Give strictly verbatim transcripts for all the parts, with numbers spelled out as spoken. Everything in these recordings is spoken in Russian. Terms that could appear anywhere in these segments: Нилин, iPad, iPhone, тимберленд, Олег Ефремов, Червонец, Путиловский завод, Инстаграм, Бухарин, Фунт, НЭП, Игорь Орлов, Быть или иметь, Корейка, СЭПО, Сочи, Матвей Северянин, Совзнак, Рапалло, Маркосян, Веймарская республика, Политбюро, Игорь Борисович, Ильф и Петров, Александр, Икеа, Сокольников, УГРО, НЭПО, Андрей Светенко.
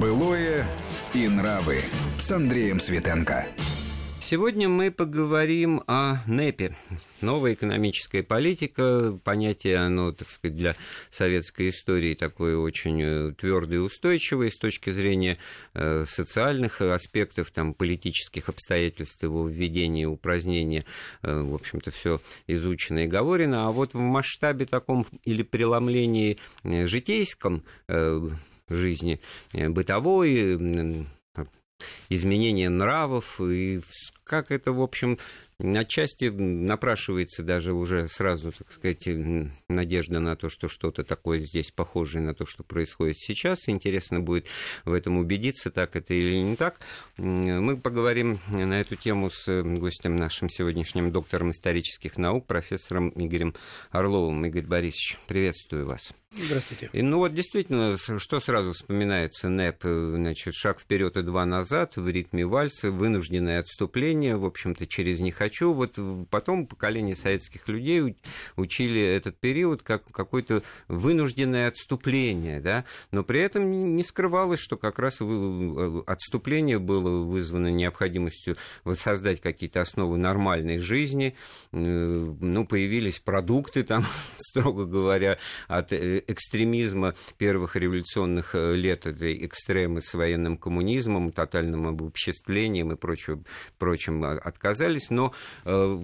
Былое и нравы с Андреем Светенко. Сегодня мы поговорим о НЭПе. Новая экономическая политика, понятие, оно, так сказать, для советской истории такое очень твердое и устойчивое с точки зрения социальных аспектов, там, политических обстоятельств его введения, упразднения, в общем-то, все изучено и говорено. А вот в масштабе таком или преломлении житейском жизни, бытовой, изменения нравов, и как это, в общем, отчасти напрашивается даже уже сразу, так сказать, надежда на то, что что-то такое здесь похожее на то, что происходит сейчас. Интересно будет в этом убедиться, так это или не так. Мы поговорим на эту тему с гостем нашим сегодняшним, доктором исторических наук, профессором Игорем Орловым. Игорь Борисович, приветствую вас. Здравствуйте. И, ну вот действительно, что сразу вспоминается? НЭП, значит, шаг вперед и два назад, в ритме вальса, вынужденное отступление, в общем-то, через них. Хочу. Вот потом поколение советских людей учили этот период как какое-то вынужденное отступление, да? Но при этом не скрывалось, что как раз отступление было вызвано необходимостью воссоздать какие-то основы нормальной жизни. Ну, появились продукты, там, строго говоря, от экстремизма первых революционных лет, это экстремы с военным коммунизмом, тотальным обобществлением и прочим, прочим отказались, но Но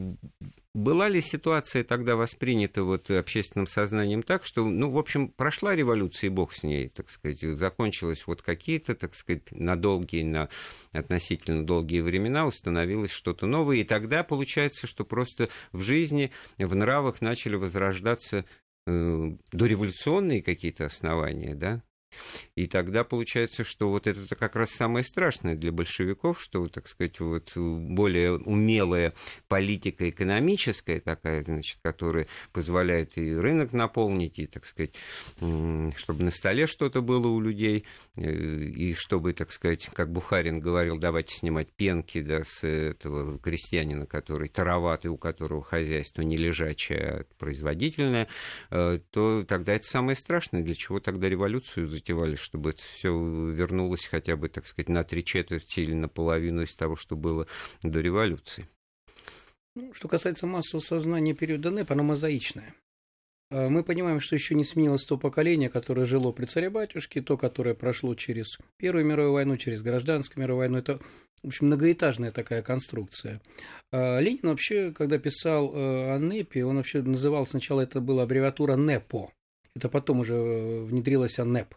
была ли ситуация тогда воспринята вот общественным сознанием так, что, ну, в общем, прошла революция, и бог с ней, так сказать, закончилась вот какие-то, так сказать, на долгие, на относительно долгие времена установилось что-то новое, и тогда получается, что просто в жизни, в нравах начали возрождаться э, дореволюционные какие-то основания, да? И тогда получается, что вот это как раз самое страшное для большевиков, что, так сказать, вот более умелая политика экономическая такая, значит, которая позволяет и рынок наполнить, и, так сказать, чтобы на столе что-то было у людей, и чтобы, так сказать, как Бухарин говорил, давайте снимать пенки, да, с этого крестьянина, который тароват, и у которого хозяйство не лежачее, а производительное, то тогда это самое страшное, для чего тогда революцию защищать. Чтобы это все вернулось хотя бы, так сказать, на три четверти или наполовину из того, что было до революции. Ну, что касается массового сознания периода НЭП, оно мозаичное. Мы понимаем, что еще не сменилось то поколение, которое жило при царе-батюшке, то, которое прошло через Первую мировую войну, через Гражданскую мировую войну. Это, в общем, многоэтажная такая конструкция. Ленин вообще, когда писал о НЭПе, он вообще называл сначала, это была аббревиатура НЭПО. Это потом уже внедрилась НЭП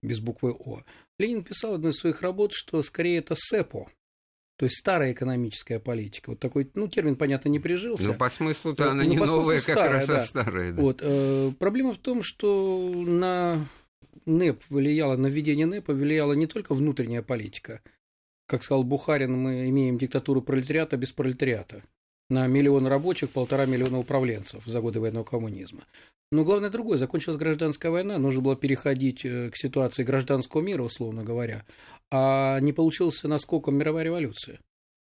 без буквы О. Ленин писал в одной из своих работ, что скорее это СЭПО, то есть старая экономическая политика. Вот такой, ну, термин, понятно, не прижился. Но по смыслу-то вот, она не новая, как старая, раз да. а старая. Да. Вот, э, проблема в том, что на НЭП влияло, на введение НЭПа влияла не только внутренняя политика. Как сказал Бухарин, мы имеем диктатуру пролетариата без пролетариата. На миллион рабочих, полтора миллиона управленцев за годы военного коммунизма. Но главное другое, закончилась гражданская война, нужно было переходить к ситуации гражданского мира, условно говоря, а не получился наскоком мировая революция.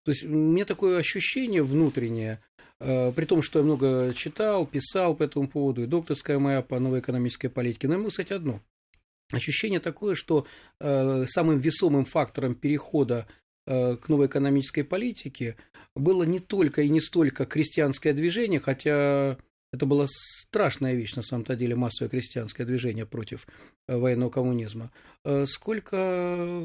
То есть у меня такое ощущение внутреннее, при том, что я много читал, писал по этому поводу, и докторская моя по новой экономической политике, но я могу сказать одно. Ощущение такое, что самым весомым фактором перехода к новой экономической политике было не только и не столько крестьянское движение, хотя это была страшная вещь, на самом-то деле, массовое крестьянское движение против военного коммунизма, сколько,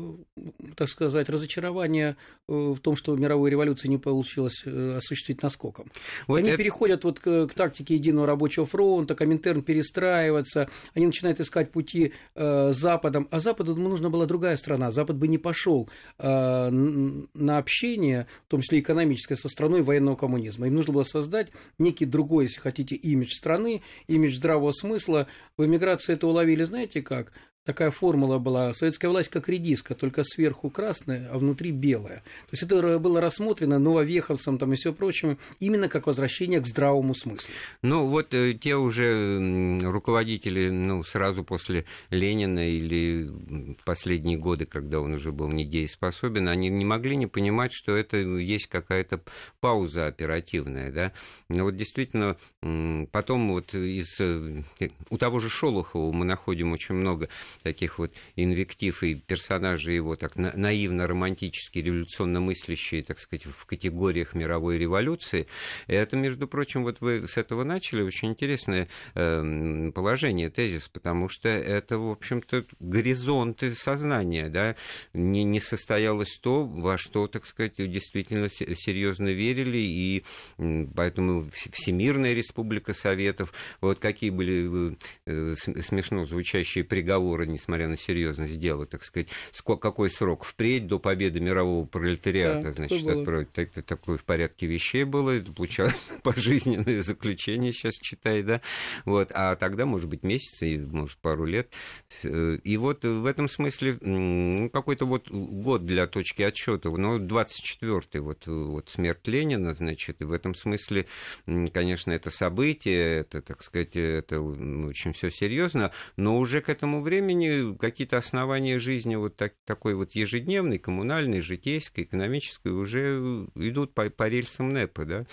так сказать, разочарования в том, что мировую революцию не получилось осуществить наскоком. Вот они это... переходят вот к, к тактике единого рабочего фронта, Коминтерн перестраивается, они начинают искать пути э, Западом, а Западу нужна была другая страна, Запад бы не пошел э, на общение, в том числе экономическое, со страной военного коммунизма. Им нужно было создать некий другой, если хотите, имидж страны, имидж здравого смысла. В эмиграции это уловили, знаете, как? Такая формула была. Советская власть как редиска, только сверху красная, а внутри белая. То есть это было рассмотрено нововеховцам там и все прочим именно как возвращение к здравому смыслу. Ну вот те уже руководители, ну, сразу после Ленина или последние годы, когда он уже был недееспособен, они не могли не понимать, что это есть какая-то пауза оперативная, да. Но вот действительно потом вот из у того же Шолохова мы находим очень много таких вот инвектив и персонажей его так на- наивно-романтически революционно мыслящие, так сказать, в категориях мировой революции. Это, между прочим, вот вы с этого начали, очень интересное э, положение, тезис, потому что это, в общем-то, горизонты сознания, да, не, не состоялось то, во что, так сказать, действительно серьезно верили, и поэтому Всемирная Республика Советов, вот какие были э, смешно звучащие приговоры, несмотря на серьезность дела, так сказать, сколько, какой срок впредь до победы мирового пролетариата, да, значит, отправить, так, такое в порядке вещей было, это получалось пожизненное заключение, сейчас читай, да, вот, а тогда, может быть, месяцы, может, пару лет, и вот в этом смысле, ну, какой-то вот год для точки отсчета, но двадцать четвёртый, вот, вот смерть Ленина, значит, и в этом смысле, конечно, это событие, это, так сказать, это очень все серьезно, но уже к этому времени какие-то основания жизни вот так, такой вот ежедневной, коммунальной, житейской, экономической уже идут по, по рельсам НЭПа, да?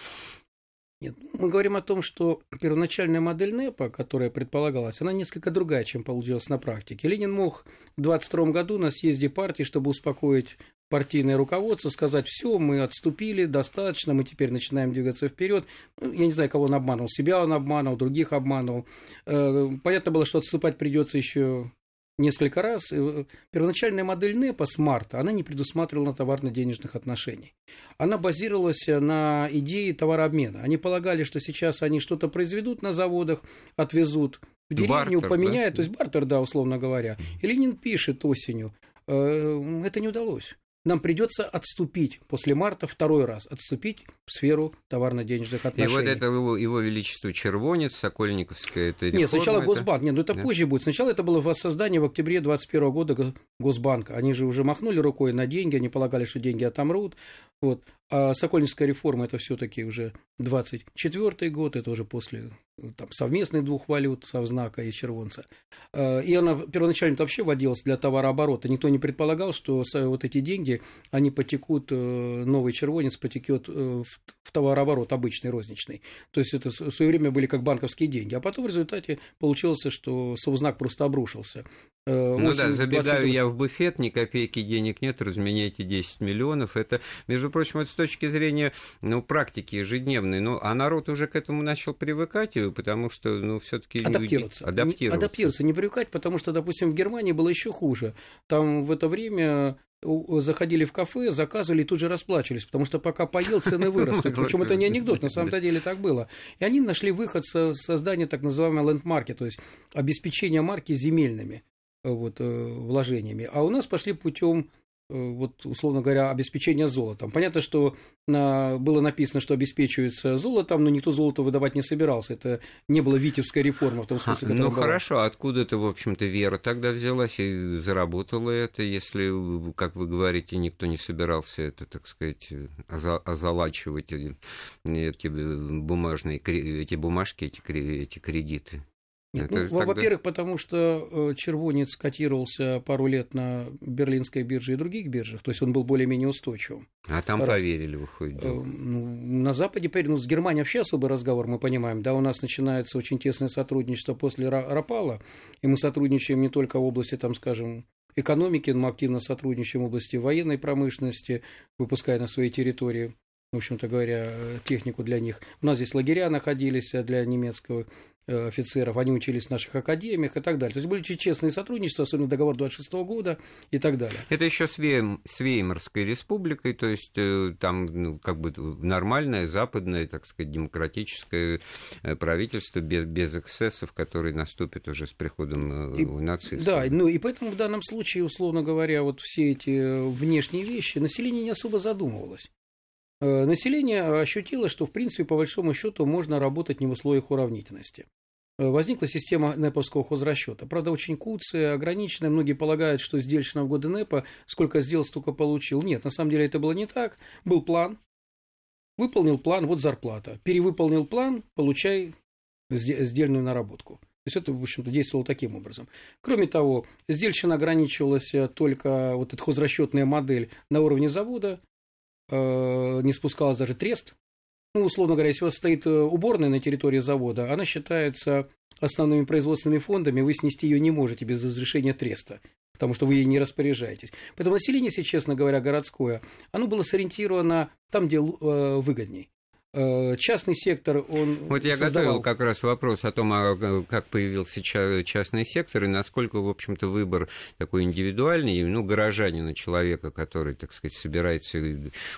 Нет, мы говорим о том, что первоначальная модель НЭПа, которая предполагалась, она несколько другая, чем получилась на практике. Ленин мог в двадцать втором году на съезде партии, чтобы успокоить партийное руководство, сказать: все, мы отступили, достаточно, мы теперь начинаем двигаться вперед. Я не знаю, кого он обманывал, себя он обманывал, других обманывал. Понятно было, что отступать придется еще несколько раз. Первоначальная модель НЭПа с марта, она не предусматривала товарно-денежных отношений. Она базировалась на идее товарообмена. Они полагали, что сейчас они что-то произведут на заводах, отвезут в деревню, бартер, поменяют, да? То есть бартер, да, условно говоря. И Ленин пишет осенью: это не удалось. Нам придется отступить после марта второй раз, отступить в сферу товарно-денежных отношений. И вот это его, его величество Червонец, Сокольниковская, это реформа. Нет, сначала это... Госбанк, нет, ну это да. Позже будет. Сначала это было воссоздание в октябре двадцать первого года Госбанка. Они же уже махнули рукой на деньги, они полагали, что деньги отомрут. Вот. А Сокольниковская реформа — это все-таки уже двадцать четвёртый год, это уже после там, совместных двух валют, Совзнака и Червонца. И она первоначально вообще вводилась для товарооборота. Никто не предполагал, что вот эти деньги, они потекут, новый Червонец потекет в товарооборот обычный, розничный. То есть это в свое время были как банковские деньги. А потом в результате получилось, что Совзнак просто обрушился. Ну да, забегаю я в буфет, ни копейки денег нет, разменяйте десять миллионов. Это, между прочим, это с точки зрения, ну, практики ежедневной. Ну, а народ уже к этому начал привыкать, потому что, ну, все-таки... Адаптироваться. Не... Адаптироваться. Адаптироваться, не привыкать, потому что, допустим, в Германии было еще хуже. Там в это время... заходили в кафе, заказывали и тут же расплачивались, потому что пока поел, цены вырастут. Причем это не анекдот, на самом деле так было. И они нашли выход с создания так называемого лендмарки, то есть обеспечения марки земельными вот, вложениями. А у нас пошли путем, вот, условно говоря, обеспечения золотом. Понятно, что на... было написано, что обеспечивается золотом, но никто золото выдавать не собирался. Это не была витебская реформа в том смысле, которая... Ну, была. Хорошо, откуда-то, в общем-то, вера тогда взялась и заработала это, если, как вы говорите, никто не собирался это, так сказать, озолачивать, эти бумажные, эти бумажки, эти кредиты. Нет, ну, тогда... Во-первых, потому что Червонец котировался пару лет на Берлинской бирже и других биржах, то есть он был более-менее устойчивым. А там Раз... поверили, выходит. Да. На Западе, ну, с Германией вообще особый разговор, мы понимаем, да, у нас начинается очень тесное сотрудничество после Рапалло, и мы сотрудничаем не только в области, там, скажем, экономики, мы активно сотрудничаем в области военной промышленности, выпуская на своей территории, в общем-то говоря, технику для них. У нас здесь лагеря находились для немецкого офицеров, они учились в наших академиях и так далее. То есть были честные сотрудничества, особенно договор двадцать шестого года и так далее. Это еще с, Вейм, с Веймарской республикой, то есть там, ну, как бы нормальное, западное, так сказать, демократическое правительство без, без эксцессов, которые наступят уже с приходом и, нацистов. Да, ну и поэтому в данном случае, условно говоря, вот все эти внешние вещи население не особо задумывалось. Население ощутило, что, в принципе, по большому счету можно работать не в условиях уравнительности. Возникла система нэповского хозрасчета. Правда, очень куцая, ограниченная. Многие полагают, что сдельщина в годы НЭПа сколько сделал, столько получил. Нет, на самом деле это было не так. Был план, выполнил план, вот зарплата. Перевыполнил план, получай сдельную наработку. То есть это, в общем-то, действовало таким образом. Кроме того, сдельщина ограничивалась только, вот эта хозрасчетная модель, на уровне завода. Не спускалась даже трест. Ну, условно говоря, если у вас стоит уборная на территории завода, она считается основными производственными фондами, вы снести ее не можете без разрешения треста, потому что вы ей не распоряжаетесь. Поэтому население, если честно говоря, городское, оно было сориентировано там, где выгодней. Частный сектор, он Вот я создавал... готовил как раз вопрос о том, как появился частный сектор, и насколько, в общем-то, выбор такой индивидуальный, ну, горожанина, человека, который, так сказать, собирается,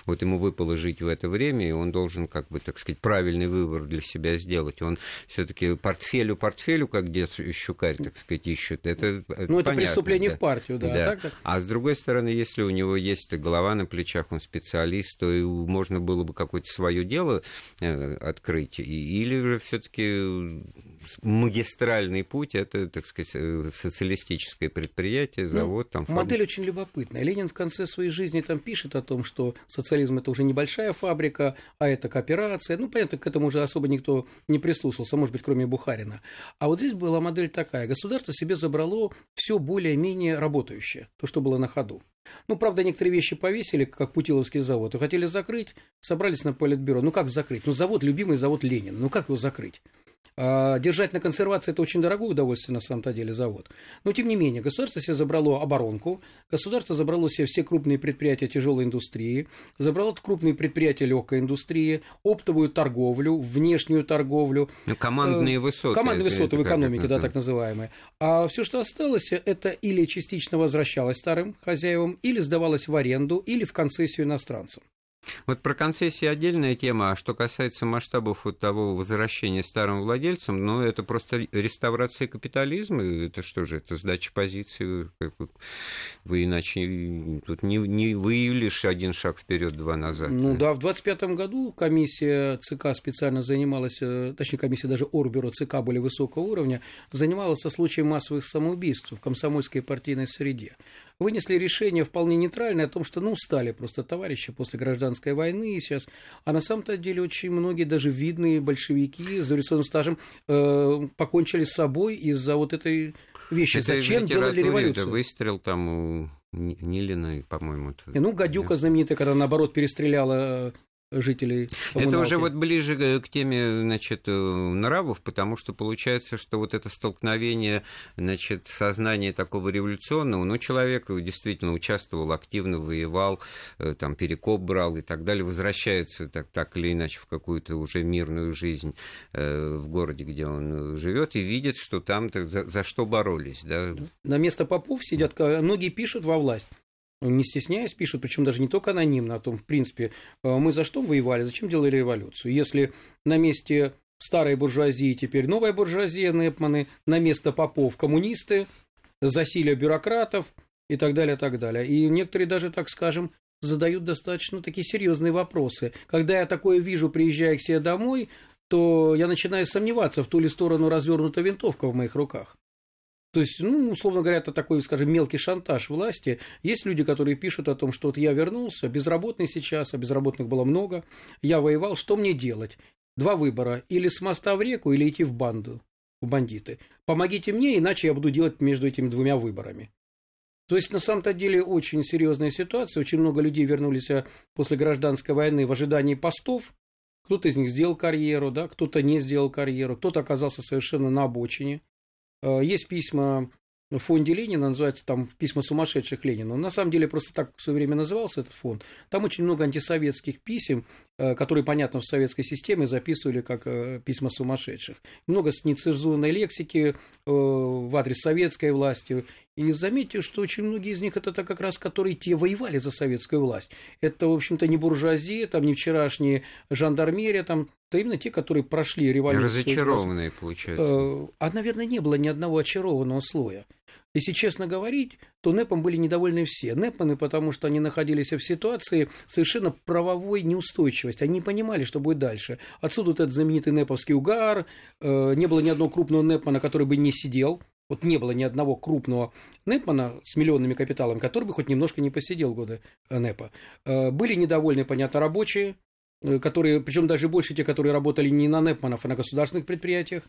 вот ему выпало жить в это время, и он должен, как бы, так сказать, правильный выбор для себя сделать. Он все-таки портфелю, портфелю, как дед щукарь, так сказать, ищет. Это, ну, это, это преступление да? в партию, да. да. Так, так. А с другой стороны, если у него есть голова на плечах, он специалист, то можно было бы какое-то свое дело открыть, или же все-таки магистральный путь — это, так сказать, социалистическое предприятие, завод, ну, там. Фабрика. Модель очень любопытная. Ленин в конце своей жизни там пишет о том, что социализм — это уже небольшая фабрика, а это кооперация. Ну, понятно, к этому уже особо никто не прислушался, может быть, кроме Бухарина. А вот здесь была модель такая: государство себе забрало все более-менее работающее, то, что было на ходу. Ну, правда, некоторые вещи повесили, как Путиловский завод, и хотели закрыть, собрались на политбюро. Ну, как закрыть? Ну, завод, любимый завод Ленина. Ну, как его закрыть? А, держать на консервации – это очень дорогое удовольствие, на самом-то деле, завод. Но, тем не менее, государство себе забрало оборонку, государство забрало себе все крупные предприятия тяжелой индустрии, забрало крупные предприятия легкой индустрии, оптовую торговлю, внешнюю торговлю. Ну, командные высоты. Командные высоты в экономике, да, так называемые. А все, что осталось, это или частично возвращалось старым хозяевам, или сдавалось в аренду, или в концессию иностранцам. Вот про концессии отдельная тема, а что касается масштабов вот того возвращения старым владельцам, ну, это просто реставрация капитализма, это что же, это сдача позиций, вы иначе тут не, не выявишь один шаг вперед, два назад. Ну да, да в двадцать пятом году комиссия ЦК специально занималась, точнее, комиссия даже Оргбюро ЦК более высокого уровня, занималась со случаем массовых самоубийств в комсомольской партийной среде. Вынесли решение вполне нейтральное о том, что, ну, устали просто товарищи после гражданской войны сейчас, а на самом-то деле очень многие, даже видные большевики с дореволюционным стажем, э, покончили с собой из-за вот этой вещи. Это Зачем делали революцию? Это выстрел там у Нилина, по-моему. Это... Ну, Гадюка знаменитая, когда, наоборот, перестреляла... жителей коммуналки. Это уже вот ближе к теме, значит, нравов, потому что получается, что вот это столкновение, значит, сознания такого революционного, ну, человек действительно участвовал, активно воевал, там, перекоп брал и так далее, возвращается так, так или иначе в какую-то уже мирную жизнь в городе, где он живет, и видит, что там за, за что боролись. Да? На место попов сидят, многие пишут во власть. Не стесняясь, пишут, причем даже не только анонимно, о том, в принципе, мы за что воевали, зачем делали революцию. Если на месте старой буржуазии теперь новая буржуазия, нэпманы, на место попов коммунисты, засилие бюрократов и так далее, так далее. И некоторые даже, так скажем, задают достаточно такие серьезные вопросы. Когда я такое вижу, приезжая к себе домой, то я начинаю сомневаться, в ту ли сторону развернута винтовка в моих руках. То есть, ну, условно говоря, это такой, скажем, мелкий шантаж власти. Есть люди, которые пишут о том, что вот я вернулся, безработный сейчас, а безработных было много, я воевал, что мне делать? Два выбора: или с моста в реку, или идти в банду, в бандиты. Помогите мне, иначе я буду делать между этими двумя выборами. То есть, на самом-то деле, очень серьезная ситуация. Очень много людей вернулись после гражданской войны в ожидании постов. Кто-то из них сделал карьеру, да, кто-то не сделал карьеру, кто-то оказался совершенно на обочине. Есть письма в фонде Ленина, называется там «Письма сумасшедших Ленина». На самом деле, просто так в свое время назывался этот фонд. Там очень много антисоветских писем, которые, понятно, в советской системе записывали как письма сумасшедших. Много нецензурной лексики в адрес советской власти. И заметьте, что очень многие из них — это как раз которые те воевали за советскую власть. Это, в общем-то, не буржуазия, там, не вчерашние жандармерия, там, это именно те, которые прошли революцию. Разочарованные, получается. А, наверное, не было ни одного очарованного слоя. Если честно говорить, то НЭПом были недовольны все. НЭПаны, потому что они находились в ситуации совершенно правовой неустойчивости. Они не понимали, что будет дальше. Отсюда вот этот знаменитый нэповский угар. Не было ни одного крупного нэпмана, который бы не сидел. Вот не было ни одного крупного нэпмана с миллионными капиталами, который бы хоть немножко не посидел годы НЭПа. Были недовольны, понятно, рабочие, которые, причем даже больше те, которые работали не на нэпманов, а на государственных предприятиях.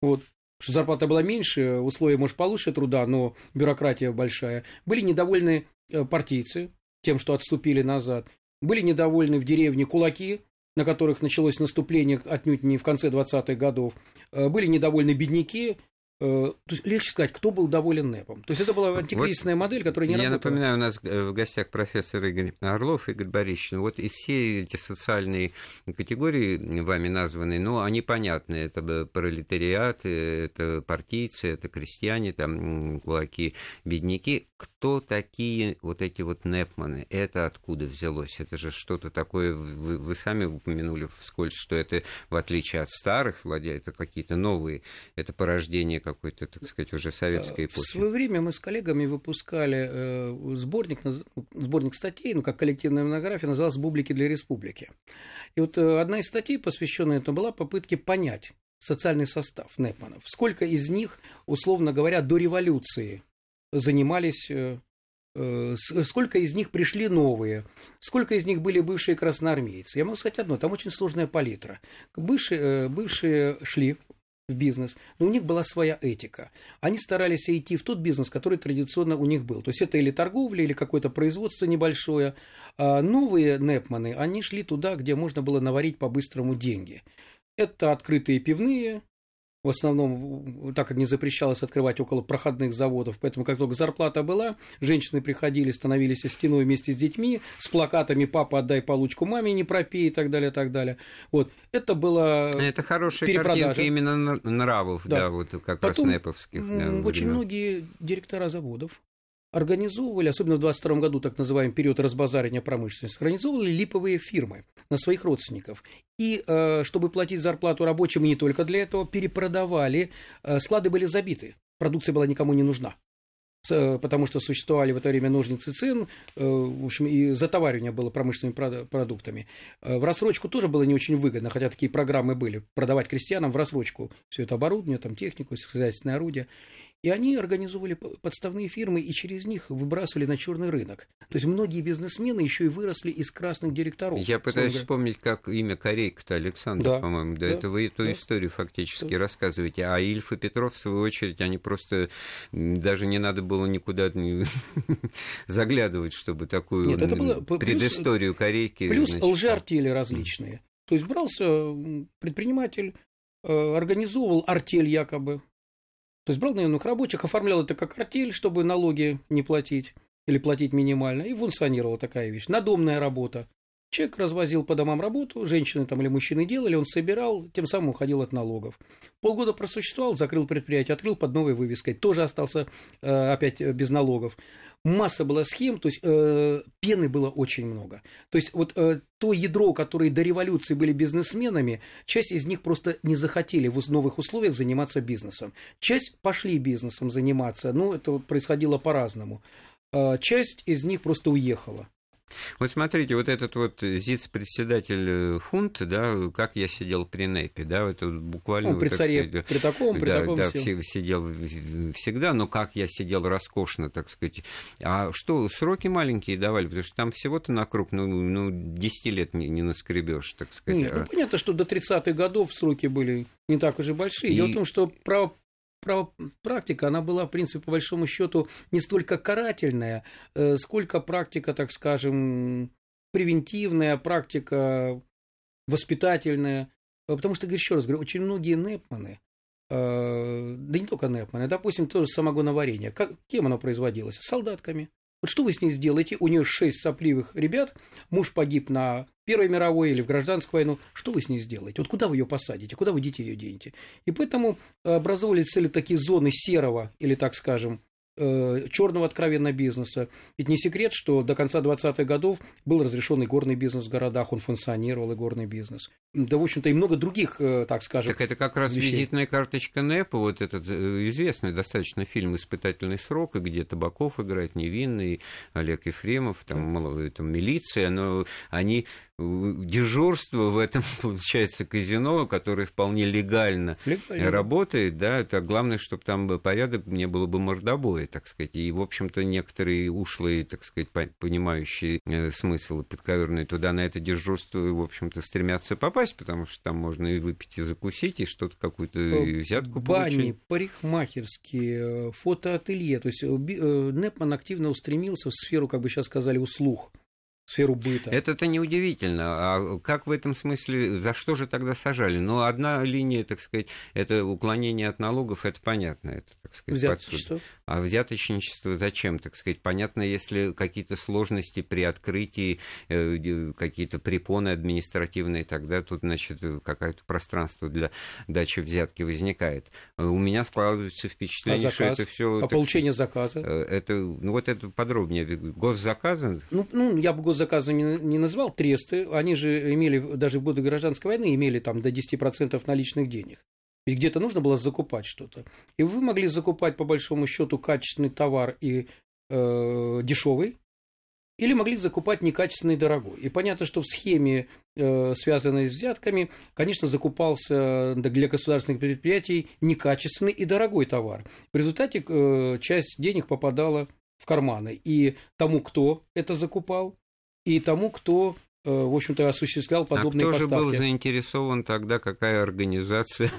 Вот. Что зарплата была меньше, условия, может, получше труда, но бюрократия большая. Были недовольны партийцы тем, что отступили назад. Были недовольны в деревне кулаки, на которых началось наступление отнюдь не в конце двадцатых годов, были недовольны бедняки. То есть легче сказать, кто был доволен НЭПом. То есть это была антикризисная вот модель, которая не работала. Я напоминаю, у нас в гостях профессор Игорь Орлов, Игорь Борисович. Вот и все эти социальные категории, вами названные, ну, они понятны. Это пролетариат, это партийцы, это крестьяне, там, кулаки, бедняки. Кто такие вот эти вот НЭПманы? Это откуда взялось? Это же что-то такое, вы, вы сами упомянули вскользь, что это, в отличие от старых владельцев, это какие-то новые, это порождение какого-то какой-то, так сказать, уже советской эпохи. В свое время мы с коллегами выпускали сборник, сборник статей, ну, как коллективная монография, называлась «Бублики для республики». И вот одна из статей, посвященная этому, была попытки понять социальный состав НЭПманов. Сколько из них, условно говоря, до революции занимались, сколько из них пришли новые, сколько из них были бывшие красноармейцы. Я могу сказать одно, там очень сложная палитра. Бывшие, бывшие шли в бизнес, но у них была своя этика. Они старались идти в тот бизнес, который традиционно у них был. То есть это или торговля, или какое-то производство небольшое. А новые НЭПманы, они шли туда, где можно было наварить по-быстрому деньги. Это открытые пивные. В основном, так как не запрещалось открывать около проходных заводов, поэтому как только зарплата была, женщины приходили, становились стеной вместе с детьми, с плакатами «Папа, отдай получку маме, не пропей» и так далее, и так далее. Вот. Это была перепродажа. Это хорошие картинки именно нравов, да, да вот как потом раз НЭПовских. Да, очень многие директора заводов организовывали, особенно в двадцать втором году, так называемый период разбазаривания промышленности, организовывали липовые фирмы на своих родственников. И, чтобы платить зарплату рабочим, не только для этого, перепродавали. Склады были забиты, продукция была никому не нужна, потому что существовали в это время ножницы цен, в общем, и затоваривание было промышленными продуктами. В рассрочку тоже было не очень выгодно, хотя такие программы были, продавать крестьянам в рассрочку все это оборудование, там, технику, сельскохозяйственное орудие. И они организовывали подставные фирмы и через них выбрасывали на черный рынок. То есть многие бизнесмены еще и выросли из красных директоров. Я пытаюсь Словно... вспомнить, как имя Корейка-то, Александр, да, по-моему, да, да, это вы эту да. историю фактически да. рассказываете. А Ильф и Петров, в свою очередь, они просто даже не надо было никуда заглядывать, чтобы такую Нет, это было... предысторию плюс... Корейки. Плюс значит... лжеартели различные. Mm. То есть брался предприниматель, организовывал артель якобы. То есть брал наемных рабочих, оформлял это как артель, чтобы налоги не платить или платить минимально, и функционировала такая вещь. Надомная работа. Человек развозил по домам работу, женщины там или мужчины делали, он собирал, тем самым уходил от налогов. Полгода просуществовал, закрыл предприятие, открыл под новой вывеской, тоже остался э, опять без налогов. Масса была схем, то есть э, пены было очень много. То есть вот э, то ядро, которые до революции были бизнесменами, часть из них просто не захотели в новых условиях заниматься бизнесом. Часть пошли бизнесом заниматься, ну это вот происходило по-разному. Э, часть из них просто уехала. Вот смотрите, вот этот вот зиц-председатель Фунт, да, как я сидел при НЭПе, да, это буквально... Он вот, при царе, сказать, при таком, при да, таком да, сидел. сидел всегда, но как я сидел роскошно, так сказать. А что, сроки маленькие давали, потому что там всего-то на круг, ну, ну десять лет не, не наскребешь, так сказать. Нет, ну, понятно, что до тридцатых годов сроки были не так уже большие. И... Дело в том, что право... практика, она была, в принципе, по большому счету не столько карательная, сколько практика, так скажем, превентивная, практика воспитательная. Потому что, еще раз говорю, очень многие НЭПманы, да не только НЭПманы, допустим, тоже самогоноварение. Как, кем оно производилось? Солдатками. Вот что вы с ней сделаете? У нее шесть сопливых ребят, муж погиб на Первой мировой или в гражданскую войну. Что вы с ней сделаете? Вот куда вы ее посадите? Куда вы детей ее денете? И поэтому образовывались цели такие зоны серого или, так скажем, черного откровенно бизнеса. Ведь не секрет, что до конца двадцатых годов был разрешен и горный бизнес в городах, он функционировал, и горный бизнес. Да, в общем-то, и много других, так скажем, Так это как раз вещей. Визитная карточка НЭПа, вот этот известный достаточно фильм «Испытательный срок», где Табаков играет, Невинный, Олег Ефремов, там, да. там милиция, но они... дежурство в этом, получается, казино, которое вполне легально, легально. работает, да, это главное, чтобы там был порядок, не было бы мордобоя, так сказать, и, в общем-то, некоторые ушлые, так сказать, понимающие смысл подковерные туда на это дежурство, в общем-то, стремятся попасть, потому что там можно и выпить, и закусить, и что-то, какую-то взятку получить. Бани, парикмахерские, фотоателье, то есть НЭПман активно устремился в сферу, как бы сейчас сказали, услуг. сферу быта. Это-то неудивительно. А как в этом смысле, за что же тогда сажали? Ну, одна линия, так сказать, это уклонение от налогов, это понятно, это, так сказать, взяточничество. А взяточничество зачем, так сказать? Понятно, если какие-то сложности при открытии, какие-то препоны административные, тогда тут, значит, какое-то пространство для дачи взятки возникает. У меня складывается впечатление, а что это все... А так, получение заказа? Это, ну, вот это подробнее. Госзаказы? Ну, ну я бы госзаказы заказа не назвал, тресты, они же имели, даже в годы гражданской войны, имели там до десяти процентов наличных денег. Ведь где-то нужно было закупать что-то. И вы могли закупать, по большому счету, качественный товар и э, дешевый, или могли закупать некачественный дорогой. И понятно, что в схеме, э, связанной с взятками, конечно, закупался для государственных предприятий некачественный и дорогой товар. В результате э, часть денег попадала в карманы. И тому, кто это закупал, и тому, кто, в общем-то, осуществлял подобные поставки. А кто поставки. Же был заинтересован тогда, какая организация,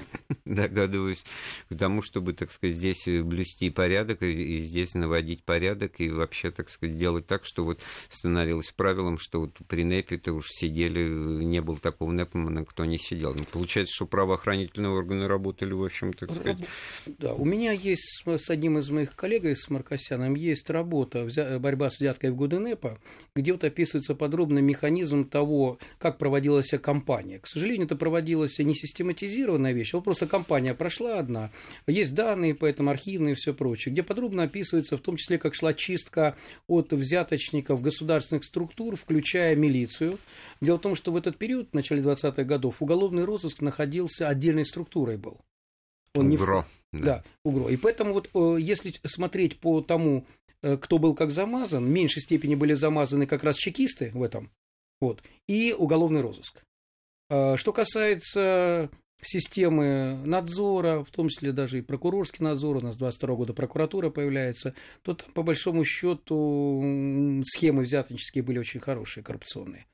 догадываюсь, к тому, чтобы, так сказать, здесь блюсти порядок, и здесь наводить порядок, и вообще, так сказать, делать так, что вот становилось правилом, что вот при НЭПе-то уж сидели, не было такого НЭПа, кто не сидел. Ну, получается, что правоохранительные органы работали, в общем-то, так сказать. Да, у меня есть с одним из моих коллег, с Маркосяном, есть работа «Борьба с взяткой в годы НЭПа», где вот описывается подробно механизм того, как проводилась кампания. К сожалению, это проводилась не систематизированная вещь, а вот просто кампания прошла одна. Есть данные, поэтому архивные и все прочее, где подробно описывается в том числе, как шла чистка от взяточников государственных структур, включая милицию. Дело в том, что в этот период, в начале двадцатых годов, уголовный розыск находился отдельной структурой был. Он УГРО. Не... Да. Да, УГРО. И поэтому вот если смотреть по тому, кто был как замазан, в меньшей степени были замазаны как раз чекисты в этом. Вот. И уголовный розыск. Что касается системы надзора, в том числе даже и прокурорский надзор, у нас с двадцать второго года прокуратура появляется, то там, по большому счету, схемы взяточнические были очень хорошие, коррупционные.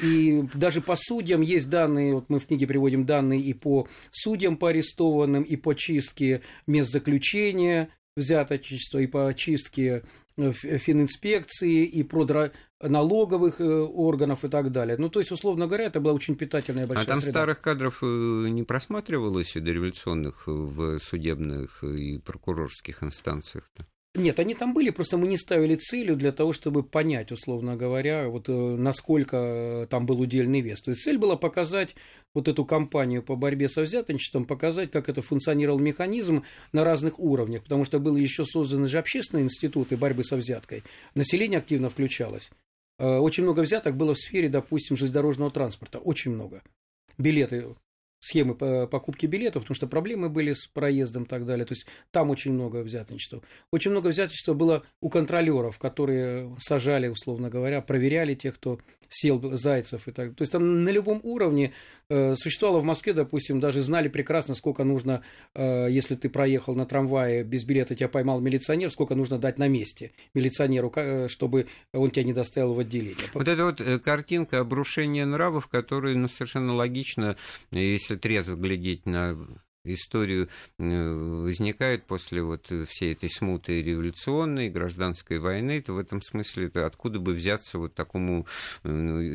И даже по судьям есть данные, вот мы в книге приводим данные и по судьям, по арестованным, и по чистке мест заключения взяточничества, и по чистке фининспекции, и продра... налоговых органов и так далее. Ну, то есть, условно говоря, это была очень питательная большая среда. А там среда. Старых кадров не просматривалось и дореволюционных в судебных и прокурорских инстанциях-то? Нет, они там были, просто мы не ставили целью для того, чтобы понять, условно говоря, вот насколько там был удельный вес. То есть, цель была показать вот эту кампанию по борьбе со взяточничеством, показать, как это функционировал механизм на разных уровнях, потому что были еще созданы же общественные институты борьбы со взяткой, население активно включалось. Очень много взяток было в сфере, допустим, железнодорожного транспорта, очень много. Билеты, схемы покупки билетов, потому что проблемы были с проездом и так далее, то есть там очень много взяточничества. Очень много взяточничества было у контролеров, которые сажали, условно говоря, проверяли тех, кто сел, зайцев и так далее. То есть там на любом уровне э, существовало в Москве, допустим, даже знали прекрасно, сколько нужно, э, если ты проехал на трамвае без билета, тебя поймал милиционер, сколько нужно дать на месте милиционеру, чтобы он тебя не доставил в отделение. Вот эта вот картинка обрушения нравов, которая, ну, совершенно логично, если трезво глядеть на историю, возникает после вот всей этой смуты революционной, гражданской войны, то в этом смысле -то откуда бы взяться вот такому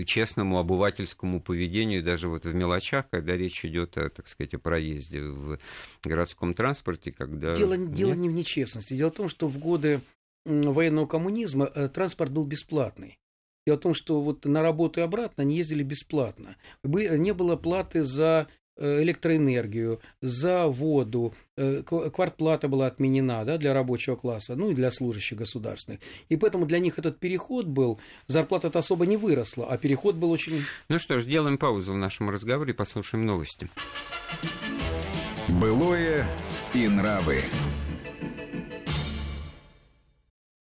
честному обывательскому поведению даже вот в мелочах, когда речь идет о, так сказать, о проезде в городском транспорте, когда... Дело, дело не в нечестности. Дело в том, что в годы военного коммунизма транспорт был бесплатный. Дело в том, что вот на работу и обратно они ездили бесплатно. Не было платы за электроэнергию, за воду, квартплата была отменена, да, для рабочего класса, ну и для служащих государственных. И поэтому для них этот переход был, зарплата-то особо не выросла, а переход был очень... Ну что ж, делаем паузу в нашем разговоре и послушаем новости. Былое и нравы.